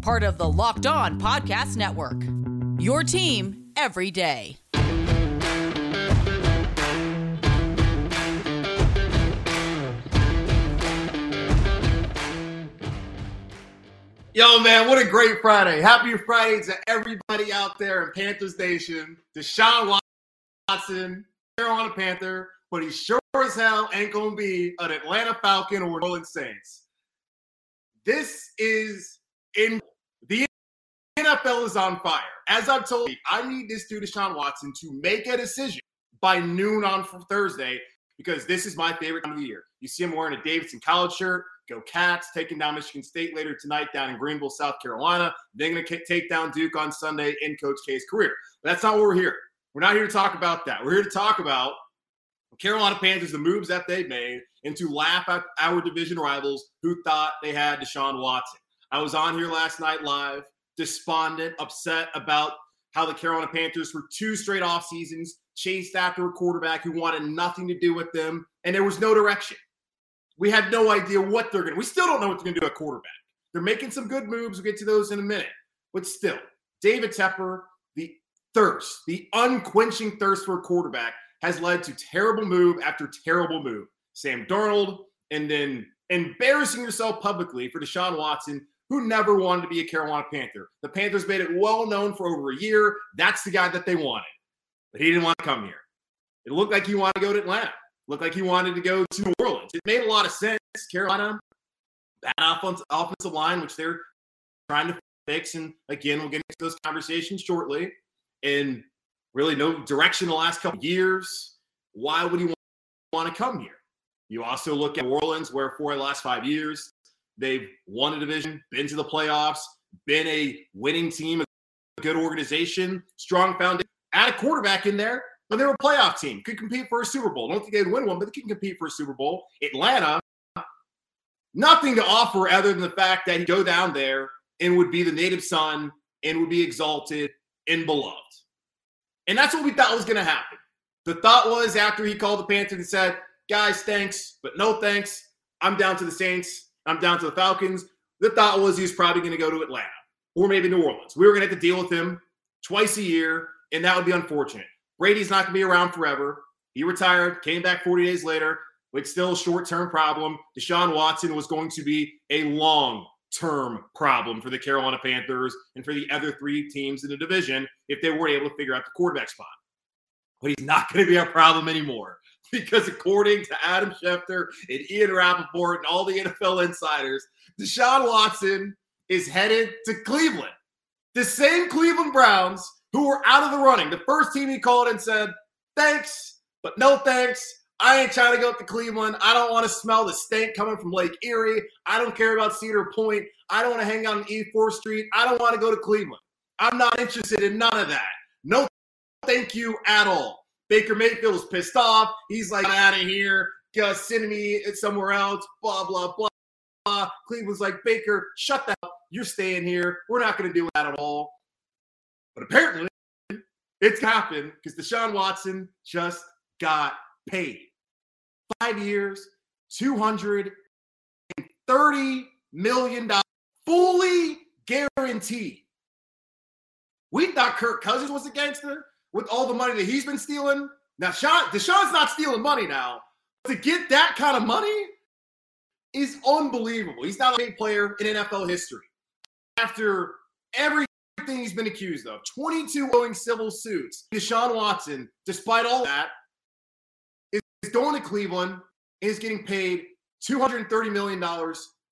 Part of the Locked On Podcast Network, your team every day. Yo, man, what a great Friday. Happy Friday to everybody out there in Panthers Nation. Deshaun Watson, Carolina Panther, but he sure as hell ain't going to be an Atlanta Falcon or New Orleans Saints. This is the NFL is on fire. As I've told you, I need this dude, Deshaun Watson, to make a decision by noon on Thursday because this is my favorite time of the year. You see him wearing a Davidson College shirt. Go Cats, taking down Michigan State later tonight down in Greenville, South Carolina. They're going to take down Duke on Sunday in Coach K's career. But that's not what we're here. We're not here to talk about that. We're here to talk about Carolina Panthers, the moves that they made, and to laugh at our division rivals who thought they had Deshaun Watson. I was on here last night live, despondent, upset about how the Carolina Panthers for two straight off seasons chased after a quarterback who wanted nothing to do with them, and there was no direction. We had no idea what they're going to – we still don't know what they're going to do at quarterback. They're making some good moves. We'll get to those in a minute. But still, David Tepper, the thirst, the unquenching thirst for a quarterback has led to terrible move after terrible move. Sam Darnold, and then embarrassing yourself publicly for Deshaun Watson, who never wanted to be a Carolina Panther. The Panthers made it well known for over a year. That's the guy that they wanted. But he didn't want to come here. It looked like he wanted to go to Atlanta. Looked like he wanted to go to New Orleans. It made a lot of sense. Carolina, that offensive line, which they're trying to fix. And again, we'll get into those conversations shortly. And really no direction the last couple of years. Why would he want to come here? You also look at New Orleans, where for the last 5 years, they've won a division, been to the playoffs, been a winning team, a good organization, strong foundation. Add a quarterback in there. But they were a playoff team. Could compete for a Super Bowl. Don't think they'd win one, but they could compete for a Super Bowl. Atlanta, nothing to offer other than the fact that he'd go down there and would be the native son and would be exalted and beloved. And that's what we thought was going to happen. The thought was after he called the Panthers and said, guys, thanks, but no thanks. I'm down to the Saints. I'm down to the Falcons. The thought was he was probably going to go to Atlanta or maybe New Orleans. We were going to have to deal with him twice a year, and that would be unfortunate. Brady's not going to be around forever. He retired, came back 40 days later, but still a short-term problem. Deshaun Watson was going to be a long-term problem for the Carolina Panthers and for the other three teams in the division if they were able to figure out the quarterback spot. But he's not going to be a problem anymore because according to Adam Schefter and Ian Rapoport and all the NFL insiders, Deshaun Watson is headed to Cleveland. The same Cleveland Browns who were out of the running. The first team he called and said, thanks, but no thanks. I ain't trying to go up to Cleveland. I don't want to smell the stink coming from Lake Erie. I don't care about Cedar Point. I don't want to hang out on E 4th Street. I don't want to go to Cleveland. I'm not interested in none of that. No thank you at all. Baker Mayfield was pissed off. He's like, out of here. Send me somewhere else. Blah, blah, blah, blah. Cleveland's like, Baker, shut the hell up. You're staying here. We're not going to do that at all. But apparently, it's happened because Deshaun Watson just got paid. 5 years, $230 million, fully guaranteed. We thought Kirk Cousins was a gangster with all the money that he's been stealing. Now, Deshaun's not stealing money now. To get that kind of money is unbelievable. He's not a paid player in NFL history. After every he's been accused of, 22 owing civil suits. Deshaun Watson, despite all that, is going to Cleveland and is getting paid $230 million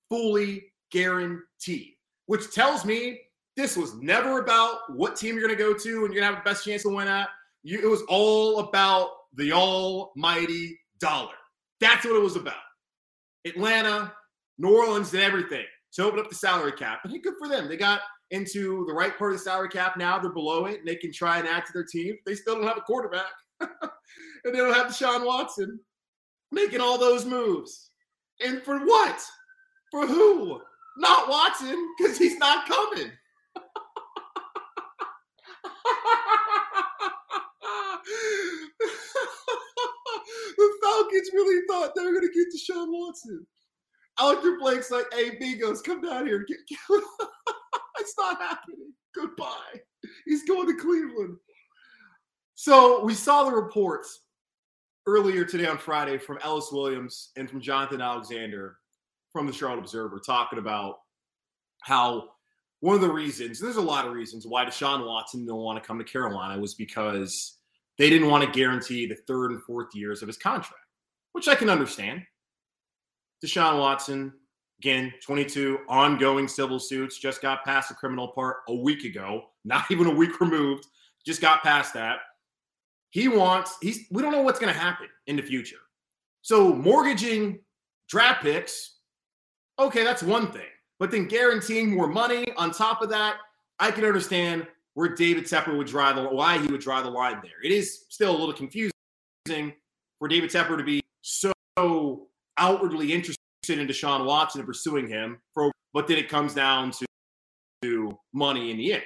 fully guaranteed, which tells me this was never about what team you're going to go to and you're going to have the best chance to win at. It was all about the almighty dollar. That's what it was about. Atlanta, New Orleans did everything. to open up the salary cap. And hey, good for them. They got into the right part of the salary cap now. They're below it, and they can try and add to their team. They still don't have a quarterback, and they don't have Deshaun Watson making all those moves. And for what? For who? Not Watson, because he's not coming. The Falcons really thought they were going to get Deshaun Watson. Alexander Blake's like, hey, Bigos, come down here. It's not happening. Goodbye. He's going to Cleveland. So we saw the reports earlier today on Friday from Ellis Williams and from Jonathan Alexander from the Charlotte Observer talking about how one of the reasons, there's a lot of reasons why Deshaun Watson didn't want to come to Carolina was because they didn't want to guarantee the third and fourth years of his contract, which I can understand. Deshaun Watson, again, 22, ongoing civil suits, just got past the criminal part a week ago, not even a week removed, just got past that. We don't know what's going to happen in the future. So mortgaging draft picks, okay, that's one thing. But then guaranteeing more money on top of that, I can understand where David Tepper would draw why he would draw the line there. It is still a little confusing for David Tepper to be so outwardly interested in Deshaun Watson and pursuing him, but then it comes down to money in the end.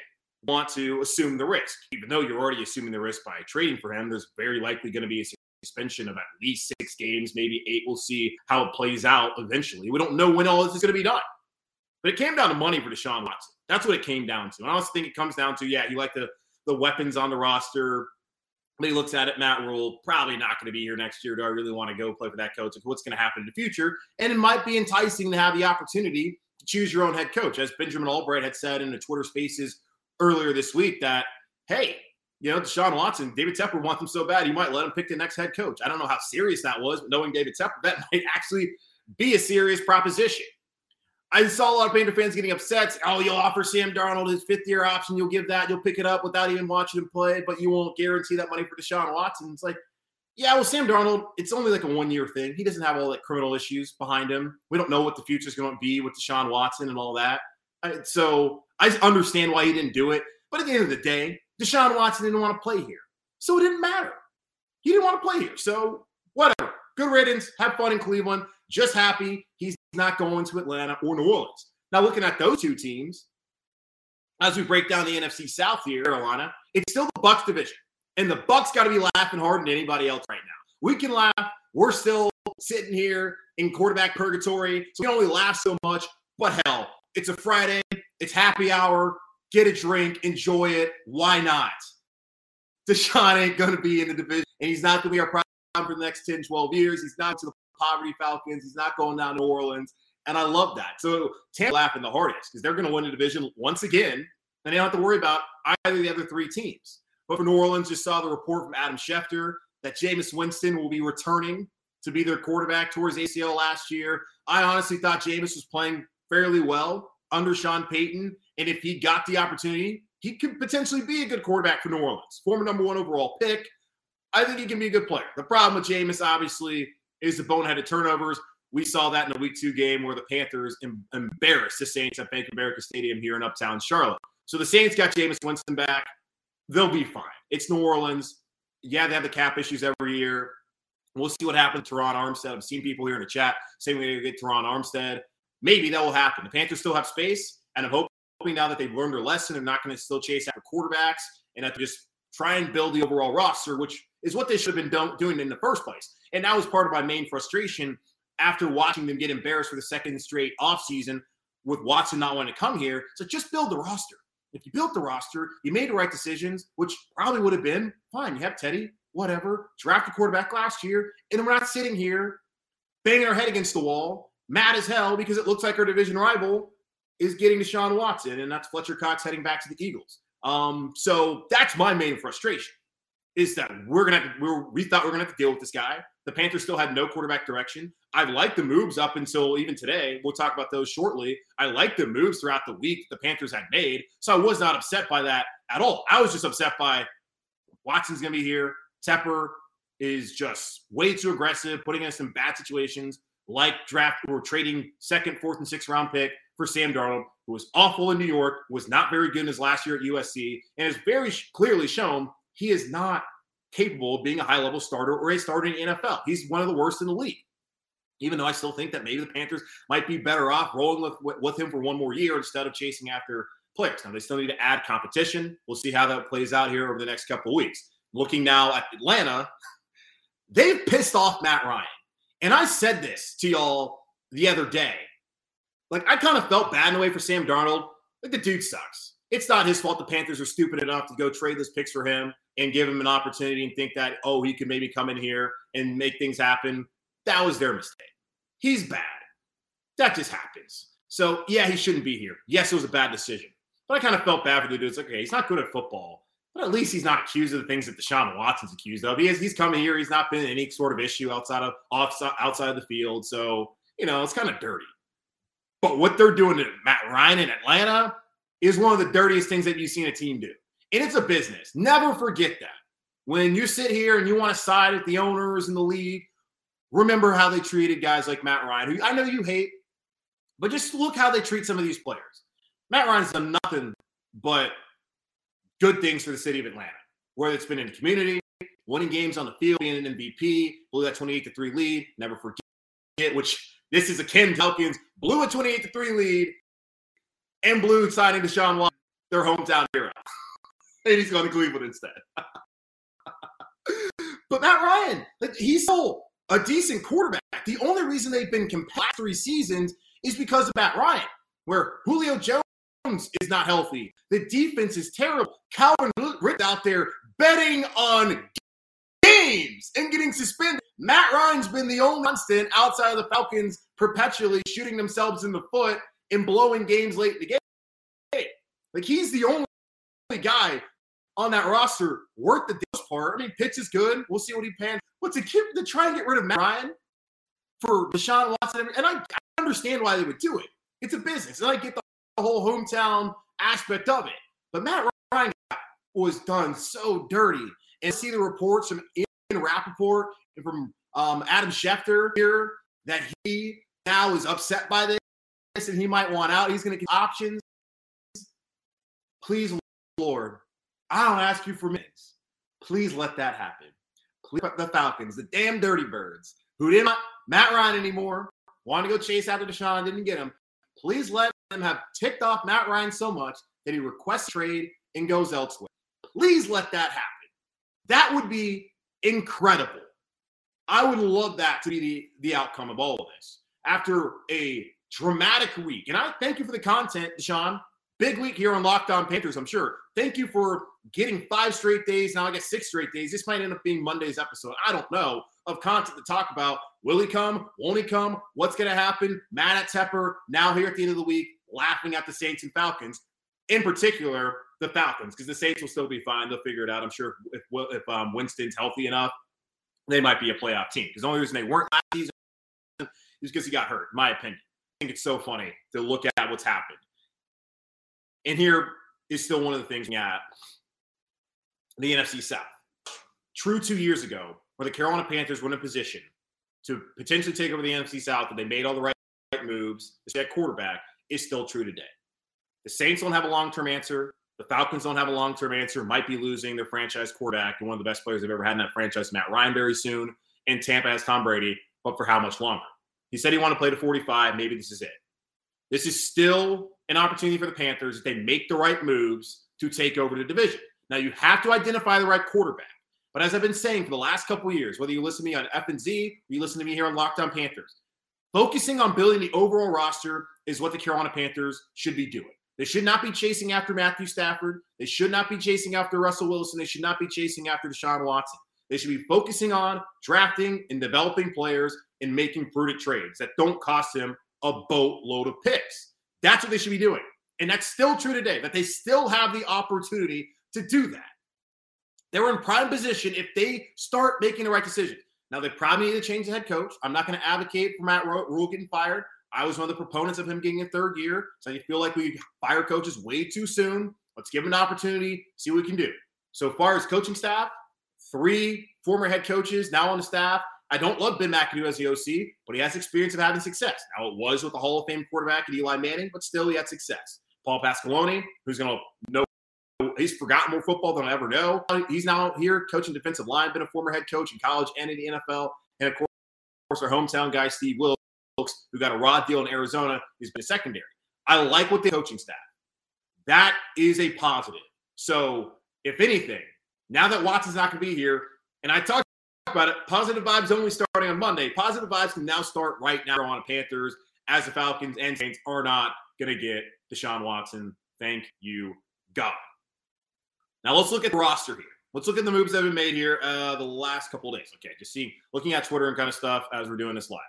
You want to assume the risk. Even though you're already assuming the risk by trading for him, there's very likely going to be a suspension of at least 6 games, maybe 8. We'll see how it plays out eventually. We don't know when all this is going to be done. But it came down to money for Deshaun Watson. That's what it came down to. And I also think it comes down to, you like the weapons on the roster. When he looks at it, Matt Rhule, probably not going to be here next year. Do I really want to go play for that coach? Like, what's going to happen in the future? And it might be enticing to have the opportunity to choose your own head coach. As Benjamin Albright had said in the Twitter Spaces earlier this week that, hey, Deshaun Watson, David Tepper wants him so bad, he might let him pick the next head coach. I don't know how serious that was, but knowing David Tepper, that might actually be a serious proposition. I saw a lot of Panther fans getting upset. Oh, you'll offer Sam Darnold his 5th-year option. You'll give that. You'll pick it up without even watching him play, but you won't guarantee that money for Deshaun Watson. It's like, Sam Darnold, it's only like a 1-year thing. He doesn't have all that criminal issues behind him. We don't know what the future is going to be with Deshaun Watson and all that. So I understand why he didn't do it. But at the end of the day, Deshaun Watson didn't want to play here. So it didn't matter. He didn't want to play here. So whatever. Good riddance. Have fun in Cleveland. Just happy he's not going to Atlanta or New Orleans. Now, looking at those 2 teams, as we break down the NFC South here, Carolina, it's still the Bucs division. And the Bucs got to be laughing harder than anybody else right now. We can laugh. We're still sitting here in quarterback purgatory. So we can only laugh so much. But hell, it's a Friday. It's happy hour. Get a drink. Enjoy it. Why not? Deshaun ain't going to be in the division. And he's not going to be our problem for the next 10, 12 years. He's not to the Poverty Falcons. He's not going down to New Orleans. And I love that. So Tampa laughing the hardest because they're going to win the division once again. And they don't have to worry about either of the other 3 teams. But for New Orleans, just saw the report from Adam Schefter that Jameis Winston will be returning to be their quarterback towards ACL last year. I honestly thought Jameis was playing fairly well under Sean Payton. And if he got the opportunity, he could potentially be a good quarterback for New Orleans. Former #1 overall pick. I think he can be a good player. The problem with Jameis, obviously, is the boneheaded turnovers. We saw that in the Week 2 game where the Panthers embarrassed the Saints at Bank of America Stadium here in Uptown Charlotte. So the Saints got Jameis Winston back. They'll be fine. It's New Orleans. Yeah, they have the cap issues every year. We'll see what happens to Terron Armstead. I've seen people here in the chat saying we're going to get Terron Armstead. Maybe that will happen. The Panthers still have space, and I'm hoping now that they've learned their lesson, they're not going to still chase after quarterbacks and have to just try and build the overall roster, which is what they should have been doing in the first place. And that was part of my main frustration after watching them get embarrassed for the second straight offseason with Watson not wanting to come here. So just build the roster. If you built the roster, you made the right decisions, which probably would have been fine. You have Teddy, whatever, draft a quarterback last year, and we're not sitting here banging our head against the wall, mad as hell, because it looks like our division rival is getting Deshaun Watson, and that's Fletcher Cox heading back to the Eagles. So that's my main frustration. Is that we thought we were going to have to deal with this guy. The Panthers still had no quarterback direction. I like the moves up until even today. We'll talk about those shortly. I like the moves throughout the week the Panthers had made. So I was not upset by that at all. I was just upset by Watson's going to be here. Tepper is just way too aggressive, putting us in bad situations like draft or trading 2nd, 4th, and 6th round pick for Sam Darnold, who was awful in New York, was not very good in his last year at USC, and has very clearly shown he is not capable of being a high-level starter or a starter in the NFL. He's one of the worst in the league, even though I still think that maybe the Panthers might be better off rolling with him for one more year instead of chasing after players. Now, they still need to add competition. We'll see how that plays out here over the next couple of weeks. Looking now at Atlanta, they've pissed off Matt Ryan. And I said this to y'all the other day. Like, I kind of felt bad in a way for Sam Darnold. Like, the dude sucks. It's not his fault the Panthers are stupid enough to go trade this pick for him and give him an opportunity and think that, oh, he could maybe come in here and make things happen. That was their mistake. He's bad. That just happens. So, yeah, he shouldn't be here. Yes, it was a bad decision. But I kind of felt bad for the dude. It's like, okay, he's not good at football. But at least he's not accused of the things that Deshaun Watson's accused of. He's coming here. He's not been in any sort of issue outside of the field. So, you know, it's kind of dirty. But what they're doing to Matt Ryan in Atlanta is one of the dirtiest things that you've seen a team do. And it's a business. Never forget that. When you sit here and you want to side with the owners in the league, remember how they treated guys like Matt Ryan, who I know you hate, but just look how they treat some of these players. Matt Ryan's done nothing but good things for the city of Atlanta, whether it's been in the community, winning games on the field, being an MVP, blew that 28-3 lead, never forget, which this is akin to Pelicans, blew a 28-3 lead, and blew signing Deshaun Watson, their hometown hero. And he's going to Cleveland instead. But Matt Ryan, like, he's still a decent quarterback. The only reason they've been compelled three seasons is because of Matt Ryan, where Julio Jones is not healthy. The defense is terrible. Calvin Ridley out there betting on games and getting suspended. Matt Ryan's been the only constant outside of the Falcons perpetually shooting themselves in the foot and blowing games late in the game. Like, he's the only guy on that roster worth the most part. I mean, Pitts is good. We'll see what he pans. But to try and get rid of Matt Ryan for Deshaun Watson, and I understand why they would do it. It's a business, and I get the whole hometown aspect of it. But Matt Ryan was done so dirty. And I see the reports from Ian Rapoport and from Adam Schefter here that he now is upset by this and he might want out. He's going to get options. Please, Lord, I don't ask you for minutes. Please let that happen. Please let the Falcons, the damn dirty birds, who didn't want Matt Ryan anymore, wanted to go chase after Deshaun, didn't get him. Please let them have ticked off Matt Ryan so much that he requests trade and goes elsewhere. Please let that happen. That would be incredible. I would love that to be the outcome of all of this. After a dramatic week, and I thank you for the content, Deshaun. Big week here on Locked On Panthers, I'm sure. Thank you for getting 5 straight days. Now I guess 6 straight days. This might end up being Monday's episode. I don't know, of content to talk about. Will he come? Won't he come? What's going to happen? Matt Tepper, now here at the end of the week, laughing at the Saints and Falcons. In particular, the Falcons, because the Saints will still be fine. They'll figure it out. I'm sure if Winston's healthy enough, they might be a playoff team. Because the only reason they weren't last season is because he got hurt, in my opinion. I think it's so funny to look at what's happened. And here is still one of the things at the NFC South. True 2 years ago, where the Carolina Panthers were in a position to potentially take over the NFC South, and they made all the right moves, that quarterback is still true today. The Saints don't have a long-term answer. The Falcons don't have a long-term answer. Might be losing their franchise quarterback and one of the best players they've ever had in that franchise, Matt Ryan, very soon. And Tampa has Tom Brady, but for how much longer? He said he wanted to play to 45. Maybe this is it. This is still an opportunity for the Panthers if they make the right moves to take over the division. Now, you have to identify the right quarterback. But as I've been saying for the last couple of years, whether you listen to me on F&Z or you listen to me here on Locked On Panthers, focusing on building the overall roster is what the Carolina Panthers should be doing. They should not be chasing after Matthew Stafford. They should not be chasing after Russell Wilson. They should not be chasing after Deshaun Watson. They should be focusing on drafting and developing players and making prudent trades that don't cost them a boatload of picks. That's what they should be doing. And that's still true today, that they still have the opportunity to do that. They're in prime position if they start making the right decision. Now, they probably need to change the head coach. I'm not going to advocate for Matt Rhule getting fired. I was one of the proponents of him getting a third year. So I feel like we fire coaches way too soon. Let's give him an opportunity, see what we can do. So far as coaching staff, 3 former head coaches now on the staff. I don't love Ben McAdoo as the OC, but he has experience of having success. Now, it was with the Hall of Fame quarterback at Eli Manning, but still he had success. Paul Pasqualoni, who's going to know, he's forgotten more football than I'll ever know. He's now here coaching defensive line, been a former head coach in college and in the NFL. And, of course, our hometown guy, Steve Wilkes, who got a raw deal in Arizona, he's been secondary. I like what the coaching staff. That is a positive. So, if anything, now that Watson's not going to be here, and I talked about it, positive vibes only starting on Monday. Positive vibes can now start right now on Panthers as the Falcons and Saints are not going to get Deshaun Watson. Thank you, God. Now let's look at the roster here. Let's look at the moves that have been made here the last couple of days. Okay, just seeing, looking at Twitter and kind of stuff as we're doing this live.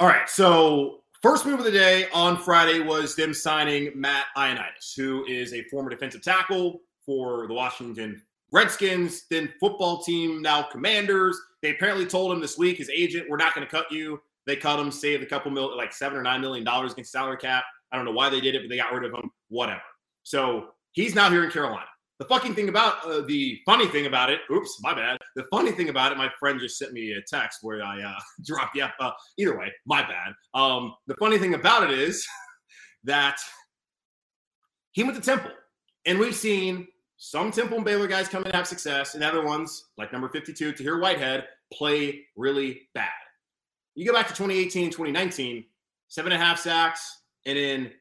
All right, so first move of the day on Friday was them signing Matt Ioannidis, who is a former defensive tackle for the Washington Redskins, then football team, now Commanders. They apparently told him this week, his agent, we're not going to cut you. They cut him, saved a couple million, like $7 or $9 million against salary cap. I don't know why they did it, but they got rid of him, whatever. So he's now here in Carolina. The funny thing about it, my friend just sent me a text where I dropped the F. Either way, my bad. The funny thing about it is that he went to Temple. And we've seen some Temple and Baylor guys come in and have success, and other ones, like number 52, Tahir Whitehead, play really bad. You go back to 2018 and 2019, 7.5 sacks, and then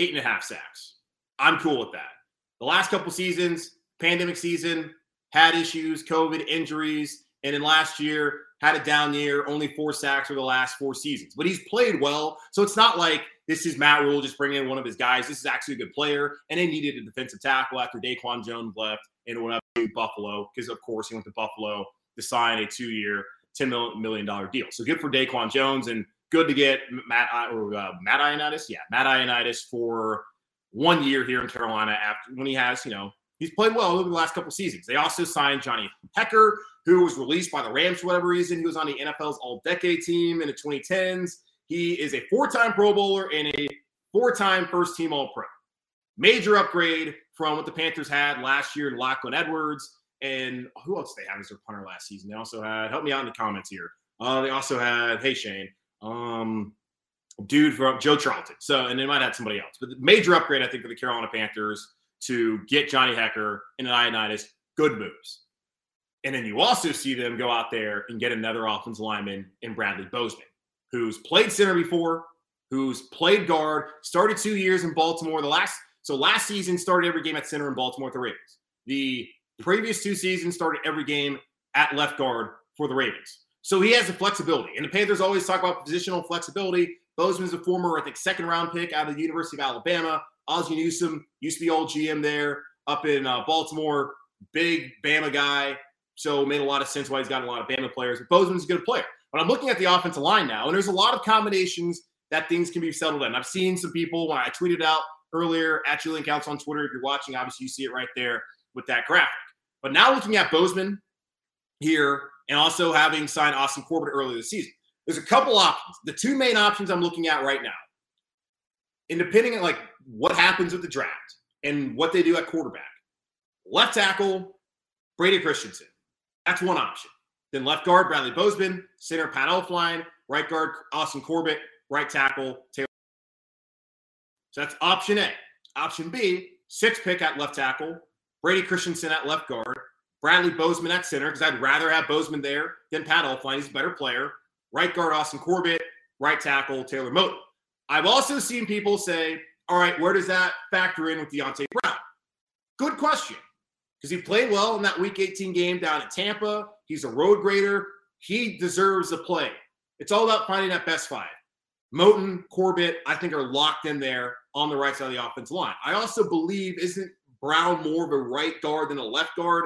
8.5 sacks. I'm cool with that. The last couple seasons, pandemic season, had issues, COVID, injuries, and then last year, had a down year, only 4 sacks over the last 4 seasons. But he's played well, so it's not like this is Matt Rhule just bringing in one of his guys. This is actually a good player, and they needed a defensive tackle after Daquan Jones left and went up to Buffalo because, of course, he went to Buffalo to sign a 2-year, $10 million deal. So good for Daquan Jones, and good to get Matt Ioannidis? Yeah, Matt Ioannidis for 1 year here in Carolina after when he has, he's played well over the last couple seasons. They also signed Johnny Hecker, who was released by the Rams for whatever reason. He was on the NFL's All-Decade team in the 2010s. He is a 4-time Pro Bowler and a 4-time first-team All-Pro. Major upgrade from what the Panthers had last year in Lachlan Edwards. And who else they had as their punter last season? They also had, help me out in the comments here. They also had, hey, Shane, dude from Joe Charlton. So, and they might have somebody else. But the major upgrade, I think, for the Carolina Panthers to get Johnny Hecker and an Ioannidis, good moves. And then you also see them go out there and get another offensive lineman in Bradley Bozeman, who's played center before, who's played guard, started 2 years in Baltimore. Last season started every game at center in Baltimore with the Ravens. The previous 2 seasons started every game at left guard for the Ravens. So he has the flexibility. And the Panthers always talk about positional flexibility. Bozeman's a former, I think, second-round pick out of the University of Alabama. Ozzie Newsome used to be old GM there up in Baltimore. Big Bama guy. So it made a lot of sense why he's got a lot of Bama players. But Bozeman's a good player. But I'm looking at the offensive line now, and there's a lot of combinations that things can be settled in. I've seen some people, when I tweeted out earlier, at Julian Counts on Twitter, if you're watching, obviously you see it right there with that graphic. But now looking at Bozeman here and also having signed Austin Corbett earlier this season, there's a couple options. The 2 main options I'm looking at right now, and depending on like what happens with the draft and what they do at quarterback, left tackle, Brady Christensen. That's one option. Then left guard, Bradley Bozeman, center, Pat Elflein, right guard, Austin Corbett, right tackle, Taylor. So that's option A. Option B, 6th pick at left tackle, Brady Christensen at left guard, Bradley Bozeman at center, because I'd rather have Bozeman there than Pat Elflein. He's a better player. Right guard, Austin Corbett, right tackle, Taylor Moten. I've also seen people say, all right, where does that factor in with Deontay Brown? Good question. Because he played well in that Week 18 game down at Tampa. He's a road grader. He deserves a play. It's all about finding that best 5. Moten, Corbett, I think are locked in there on the right side of the offensive line. I also believe, isn't Brown more of a right guard than a left guard?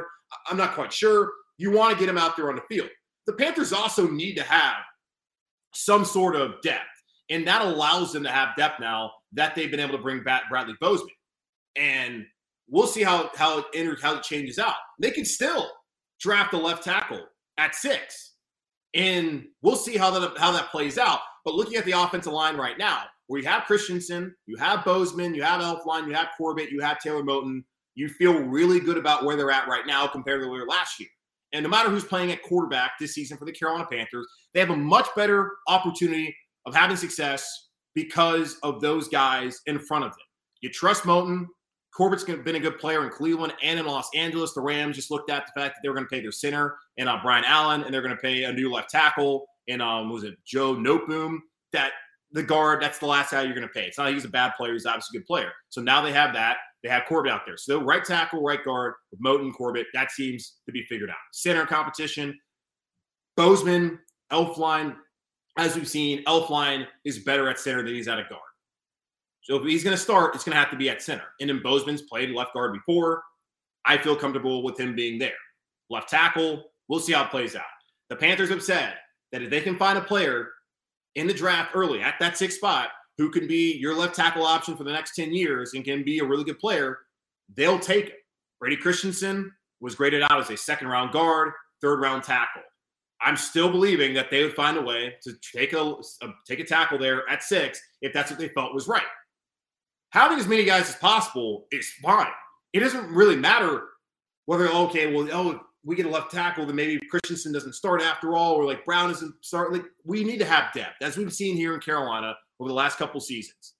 I'm not quite sure. You want to get him out there on the field. The Panthers also need to have some sort of depth. And that allows them to have depth now that they've been able to bring back Bradley Bozeman. And we'll see how it changes out. They can still draft a left tackle at 6. And we'll see how that plays out. But looking at the offensive line right now, where you have Christensen, you have Bozeman, you have Elflein, you have Corbett, you have Taylor Moten, you feel really good about where they're at right now compared to where they were last year. And no matter who's playing at quarterback this season for the Carolina Panthers, they have a much better opportunity of having success because of those guys in front of them. You trust Moton. Corbett's been a good player in Cleveland and in Los Angeles. The Rams just looked at the fact that they were going to pay their center and Brian Allen, and they're going to pay a new left tackle and Joe Noteboom. That the guard, that's the last guy you're going to pay. It's not like he's a bad player. He's obviously a good player. So now they have that. They have Corbett out there. So right tackle, right guard, with Moton, Corbett, that seems to be figured out. Center competition, Bozeman, Elflein. As we've seen, Elflein is better at center than he's at a guard. So if he's going to start, it's going to have to be at center. And then Bozeman's played left guard before. I feel comfortable with him being there. Left tackle, we'll see how it plays out. The Panthers have said that if they can find a player in the draft early at that sixth spot who can be your left tackle option for the next 10 years and can be a really good player, they'll take it. Brady Christensen was graded out as a second-round guard, third-round tackle. I'm still believing that they would find a way to take a tackle there at six if that's what they felt was right. Having as many guys as possible is fine. It doesn't really matter whether, we get a left tackle, then maybe Christensen doesn't start after all, or like Brown doesn't start. Like, we need to have depth, as we've seen here in Carolina over the last couple seasons.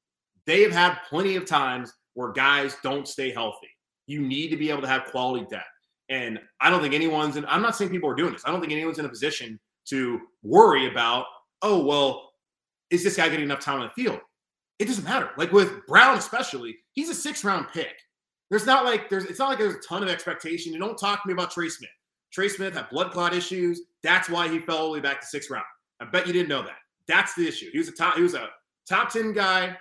They have had plenty of times where guys don't stay healthy. You need to be able to have quality depth. And I don't think anyone's in – I'm not saying people are doing this. I don't think anyone's in a position to worry about, is this guy getting enough time on the field? It doesn't matter. Like with Brown especially, he's a sixth-round pick. It's not like there's a ton of expectation. And don't talk to me about Trey Smith. Trey Smith had blood clot issues. That's why he fell all the way back to sixth round. I bet you didn't know that. That's the issue. He was a top 10 guy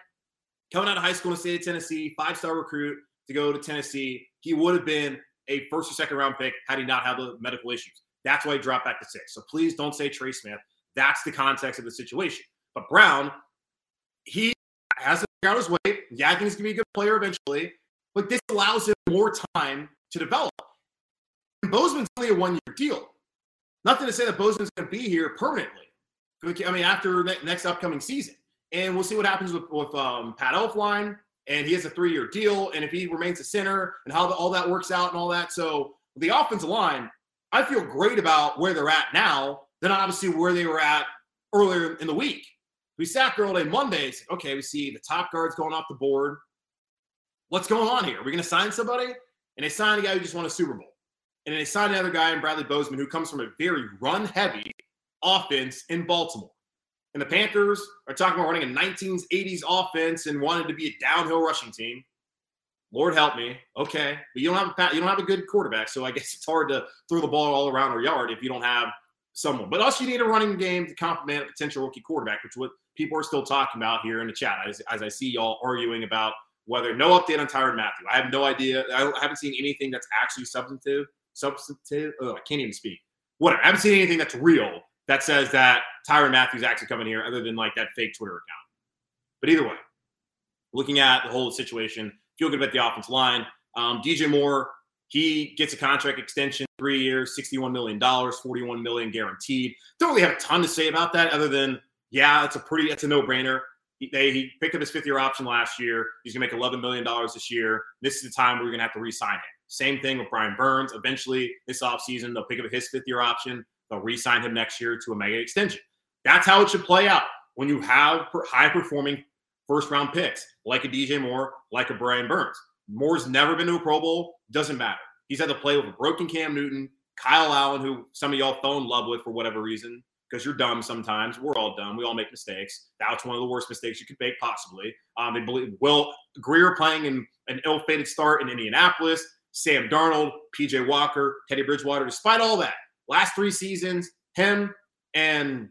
coming out of high school in the state of Tennessee, 5-star recruit to go to Tennessee. He would have been a first or second round pick had he not had the medical issues. That's why he dropped back to six. So please don't say Trey Smith. That's the context of the situation. But Brown, he hasn't figured out his weight. Yeah, I think he's going to be a good player eventually. But this allows him more time to develop. And Bozeman's only a one-year deal. Nothing to say that Bozeman's going to be here permanently. I mean, after next upcoming season. And we'll see what happens with Pat Elflein. And he has a 3-year deal. And if he remains a center and how all that works out and all that. So the offensive line, I feel great about where they're at now than obviously where they were at earlier in the week. We sat there all day Monday. Said, okay, we see the top guards going off the board. What's going on here? Are we going to sign somebody? And they signed a guy who just won a Super Bowl. And then they signed another guy in Bradley Bozeman who comes from a very run-heavy offense in Baltimore. And the Panthers are talking about running a 1980s offense and wanted to be a downhill rushing team. Lord help me. Okay. But you don't have a good quarterback, so I guess it's hard to throw the ball all around our yard if you don't have someone. But also you need a running game to complement a potential rookie quarterback, which is what people are still talking about here in the chat as I see y'all arguing about whether no update on Tyrann Mathieu. I have no idea. I haven't seen anything that's actually substantive. I can't even speak. Whatever. I haven't seen anything that's real that says that Tyrann Mathieu's actually coming here other than like that fake Twitter account. But either way, looking at the whole situation, feel good about the offensive line. DJ Moore, he gets a contract extension, 3 years, $61 million, $41 million guaranteed. Don't really have a ton to say about that other than, yeah, it's a no-brainer. He picked up his fifth-year option last year. He's going to make $11 million this year. This is the time where we're going to have to re-sign him. Same thing with Brian Burns. Eventually, this offseason, they'll pick up his fifth-year option. They'll re-sign him next year to a mega extension. That's how it should play out when you have high-performing first-round picks like a DJ Moore, like a Brian Burns. Moore's never been to a Pro Bowl. Doesn't matter. He's had to play with a broken Cam Newton, Kyle Allen, who some of y'all fell in love with for whatever reason. Because you're dumb sometimes. We're all dumb. We all make mistakes. That's one of the worst mistakes you could make possibly. They believe Will Greer playing in an ill-fated start in Indianapolis, Sam Darnold, P.J. Walker, Teddy Bridgewater, despite all that. Last 3 seasons, him and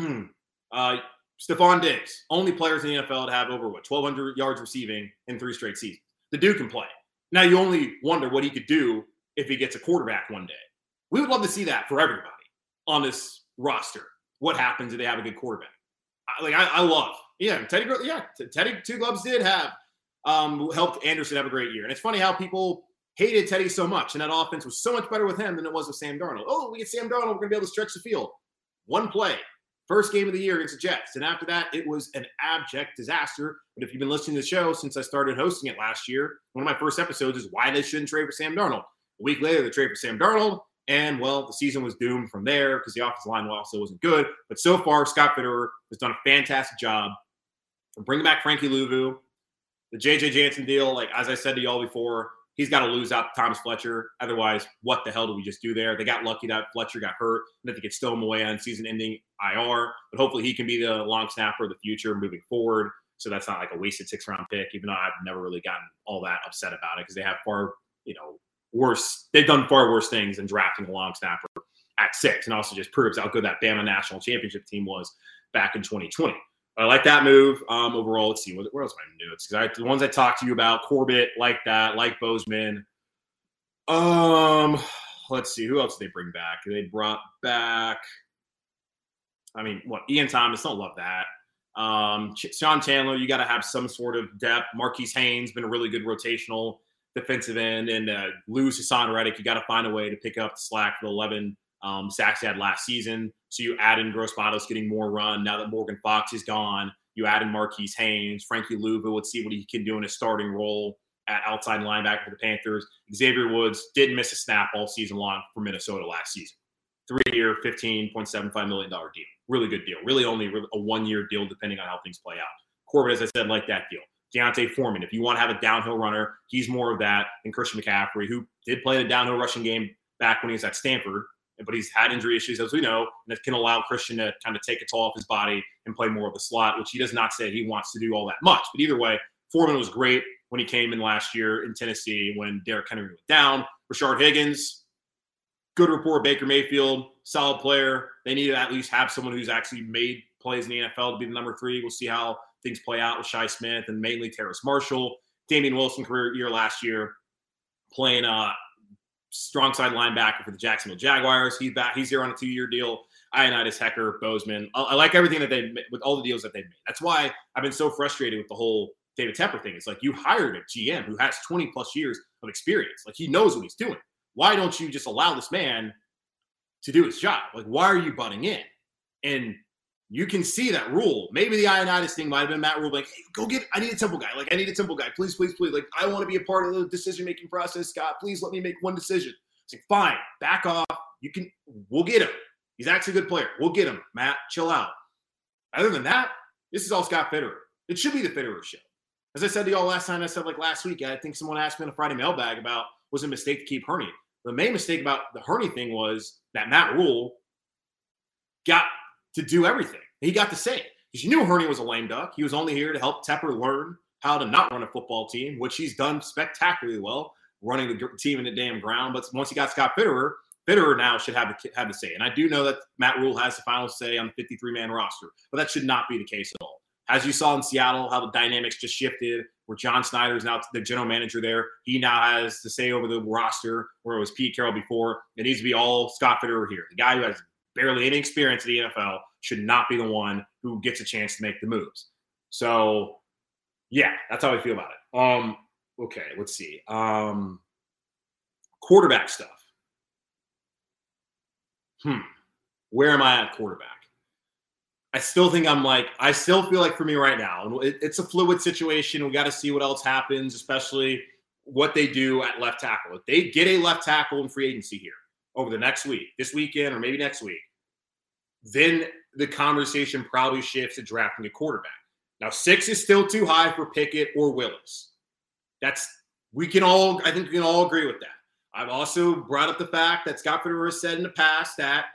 Stephon Diggs, only players in the NFL to have over, 1,200 yards receiving in 3 straight seasons. The Duke can play. Now you only wonder what he could do if he gets a quarterback one day. We would love to see that for everybody on this roster. What happens if they have a good quarterback? Teddy Two Gloves did have helped Anderson have a great year. And it's funny how people hated Teddy so much, and that offense was so much better with him than it was with Sam Darnold. Oh, we get Sam Darnold, we're gonna be able to stretch the field. One play, first game of the year against the Jets, and after that it was an abject disaster. But if you've been listening to the show since I started hosting it last year, one of my first episodes is why they shouldn't trade for Sam Darnold. A week later, they trade for Sam Darnold. And, well, the season was doomed from there because the offensive line also wasn't good. But so far, Scott Fitterer has done a fantastic job of bringing back Frankie Luvu. The J.J. Jansen deal, like as I said to y'all before, he's got to lose out to Thomas Fletcher. Otherwise, what the hell do we just do there? They got lucky that Fletcher got hurt and that they could stow him away on season-ending IR. But hopefully he can be the long snapper of the future moving forward. So that's not like a wasted sixth-round pick, even though I've never really gotten all that upset about it because they have far, you know, worse. They've done far worse things than drafting a long snapper at 6, and also just proves how good that Bama National Championship team was back in 2020. But I like that move overall. Let's see, what else am I new? It's the ones I talked to you about, Corbett, like that, like Bozeman. Let's see, who else did they bring back? They brought back, Ian Thomas, don't love that. Sean Chandler, you got to have some sort of depth. Marquise Haynes been a really good rotational defensive end, and lose Hassan Reddick, you got to find a way to pick up the slack for the 11 sacks he had last season. So you add in Gross-Matos getting more run. Now that Morgan Fox is gone, you add in Marquise Haynes, Frankie Luvu. Let's see what he can do in his starting role at outside linebacker for the Panthers. Xavier Woods didn't miss a snap all season long for Minnesota last season. 3-year, $15.75 million deal. Really good deal. Really only a 1-year deal depending on how things play out. Corbett, as I said, like that deal. Deontay Foreman, if you want to have a downhill runner, he's more of that than Christian McCaffrey, who did play the downhill rushing game back when he was at Stanford, but he's had injury issues, as we know, and it can allow Christian to kind of take it all off his body and play more of the slot, which he does not say he wants to do all that much. But either way, Foreman was great when he came in last year in Tennessee when Derrick Henry went down. Rashard Higgins, good rapport, Baker Mayfield, solid player. They need to at least have someone who's actually made plays in the NFL to be the number 3. We'll see how things play out with Shai Smith and mainly Terrace Marshall. Damian Wilson, career year last year, playing strong side linebacker for the Jacksonville Jaguars. He's back. He's here on a 2-year deal. Ionitis, Hecker, Bozeman. I like everything that they've – with all the deals that they've made. That's why I've been so frustrated with the whole David Tepper thing. It's like you hired a GM who has 20-plus years of experience. Like he knows what he's doing. Why don't you just allow this man to do his job? Like, why are you butting in? And you can see that Rhule. Maybe the Ionitis thing might have been Matt Rhule, like, hey, go get, I need a Temple guy. Like, I need a Temple guy. Please, please, please. Like, I want to be a part of the decision-making process, Scott. Please let me make one decision. It's like, fine, back off. You can, we'll get him. He's actually a good player. We'll get him, Matt. Chill out. Other than that, this is all Scott Fitterer. It should be the Fitterer show. As I said to y'all last time, I said like last week, I think someone asked me on a Friday mailbag about was it a mistake to keep Hurney. The main mistake about the Hurney thing was that Matt Rhule got to do everything. He got to say it. Because you knew Hurney was a lame duck. He was only here to help Tepper learn how to not run a football team, which he's done spectacularly well, running the team in the damn ground. But once he got Scott Fitterer, Fitterer now should have the say. And I do know that Matt Rhule has the final say on the 53-man roster, but that should not be the case at all. As you saw in Seattle, how the dynamics just shifted, where John Snyder is now the general manager there. He now has the say over the roster, where it was Pete Carroll before. It needs to be all Scott Fitterer here. The guy who has barely any experience in the NFL should not be the one who gets a chance to make the moves. So, yeah, that's how I feel about it. Okay, let's see. Quarterback stuff. Where am I at quarterback? I still think I still feel like for me right now, it's a fluid situation. We got to see what else happens, especially what they do at left tackle. If they get a left tackle in free agency here over the next week, this weekend, or maybe next week, then the conversation probably shifts to drafting a quarterback. Now, 6 is still too high for Pickett or Willis. I think we can all agree with that. I've also brought up the fact that Scott Fitterer said in the past that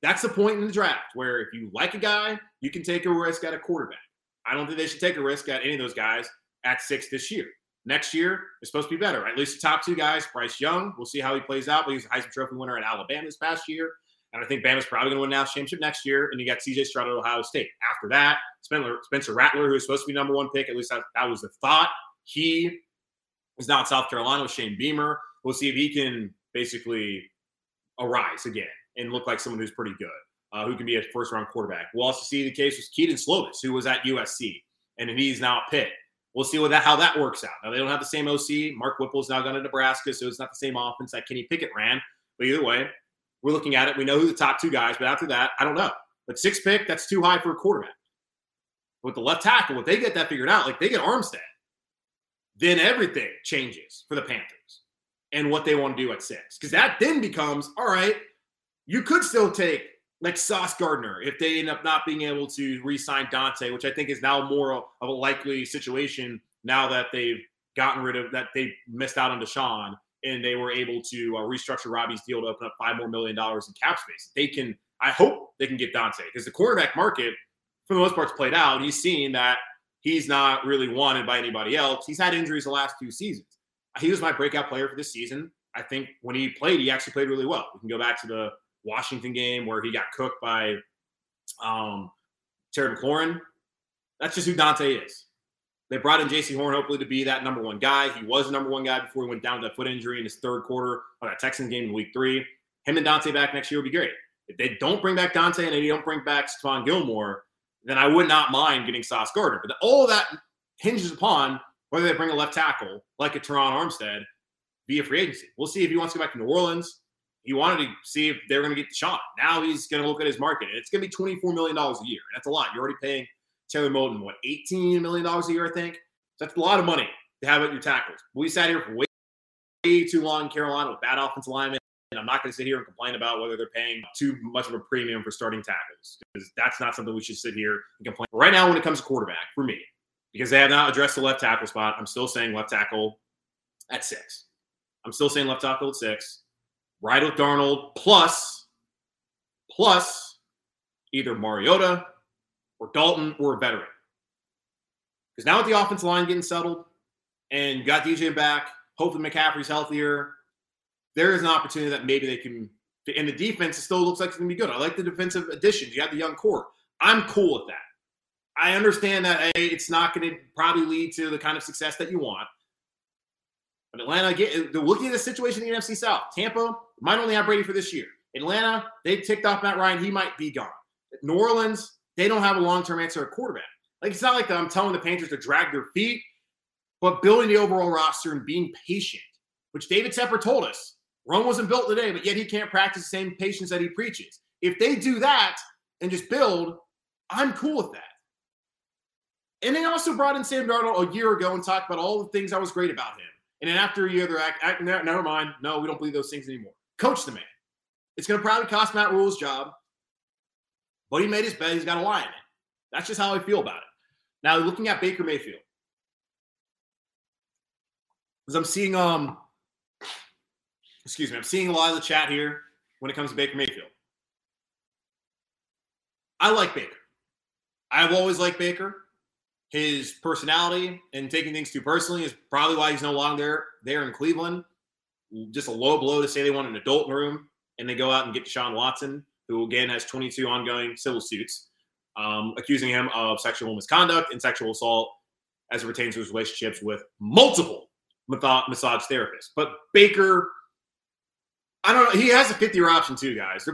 that's the point in the draft where if you like a guy, you can take a risk at a quarterback. I don't think they should take a risk at any of those guys at 6 this year. Next year is supposed to be better. At least the top 2 guys, Bryce Young, we'll see how he plays out. But he's a Heisman Trophy winner at Alabama this past year. And I think Bama's probably going to win the national championship next year. And you got C.J. Stroud at Ohio State. After that, Spencer Rattler, who is supposed to be number 1 pick, at least that was the thought. He is now at South Carolina with Shane Beamer. We'll see if he can basically arise again and look like someone who's pretty good, who can be a first-round quarterback. We'll also see the case with Keaton Slovis, who was at USC, and he's now at Pitt. We'll see how that works out. Now, they don't have the same OC. Mark Whipple's now gone to Nebraska, so it's not the same offense that Kenny Pickett ran. But either way, we're looking at it. We know who the top 2 guys, but after that, I don't know. But 6 pick, that's too high for a quarterback. With the left tackle, if they get that figured out, like they get Armstead, then everything changes for the Panthers. and what they want to do at six. Because that then becomes, all right, you could still take like Sauce Gardner if they end up not being able to re-sign Dante, which I think is now more of a likely situation now that they've gotten rid of that. They missed out on Deshaun and they were able to restructure Robbie's deal to open up $5 more million in cap space. They can, I hope they can get Dante, because the quarterback market for the most part's played out. He's seen that he's not really wanted by anybody else. He's had injuries the last two seasons. He was my breakout player for this season. I think when he played, he actually played really well. We can go back to the Washington game where he got cooked by Terry McLaurin. That's just who Dante is. They brought in J.C. Horn hopefully to be that number one guy. He was the number one guy before he went down with that foot injury in his third quarter of that Texans game in week 3. Him and Dante back next year would be great. If they don't bring back Dante and they don't bring back Stephon Gilmore, then I would not mind getting Sauce Gardner. But all of that hinges upon whether they bring a left tackle like a Terron Armstead via free agency. We'll see if he wants to go back to New Orleans. He wanted to see if they were going to get Deshaun. Now he's going to look at his market. It's going to be $24 million a year. That's a lot. You're already paying Taylor Moton, what, $18 million a year, I think? That's a lot of money to have at your tackles. We sat here for way too long in Carolina with bad offensive linemen, and I'm not going to sit here and complain about whether they're paying too much of a premium for starting tackles, because that's not something we should sit here and complain. But right now, when it comes to quarterback, for me, because they have not addressed the left tackle spot, I'm still saying left tackle at 6. I'm still saying left tackle at 6. Ride with Darnold plus either Mariota or Dalton or a veteran. Because now with the offensive line getting settled and you got DJ back, hopefully McCaffrey's healthier, there is an opportunity that maybe they can – and the defense still looks like it's going to be good. I like the defensive additions. You have the young core. I'm cool with that. I understand that it's not going to probably lead to the kind of success that you want. But Atlanta, they're looking at the situation in the NFC South. Tampa might only have Brady for this year. Atlanta, they ticked off Matt Ryan. He might be gone. New Orleans, they don't have a long-term answer at quarterback. Like, it's not like I'm telling the Panthers to drag their feet, but building the overall roster and being patient, which David Tepper told us. Rome wasn't built today, but yet he can't practice the same patience that he preaches. If they do that and just build, I'm cool with that. And they also brought in Sam Darnold a year ago and talked about all the things that was great about him. And then after a year, they're never mind. No, we don't believe those things anymore. Coach the man. It's going to probably cost Matt Rhule's job. But he made his bet. He's got to lie in it. That's just how I feel about it. Now, looking at Baker Mayfield. Because I'm seeing, I'm seeing a lot of the chat here when it comes to Baker Mayfield. I like Baker. I've always liked Baker. His personality and taking things too personally is probably why he's no longer there in Cleveland. Just a low blow to say they want an adult room and they go out and get Deshaun Watson, who again has 22 ongoing civil suits, accusing him of sexual misconduct and sexual assault as it pertains to his relationships with multiple massage therapists. But Baker, I don't know. He has a 50-year option too, guys.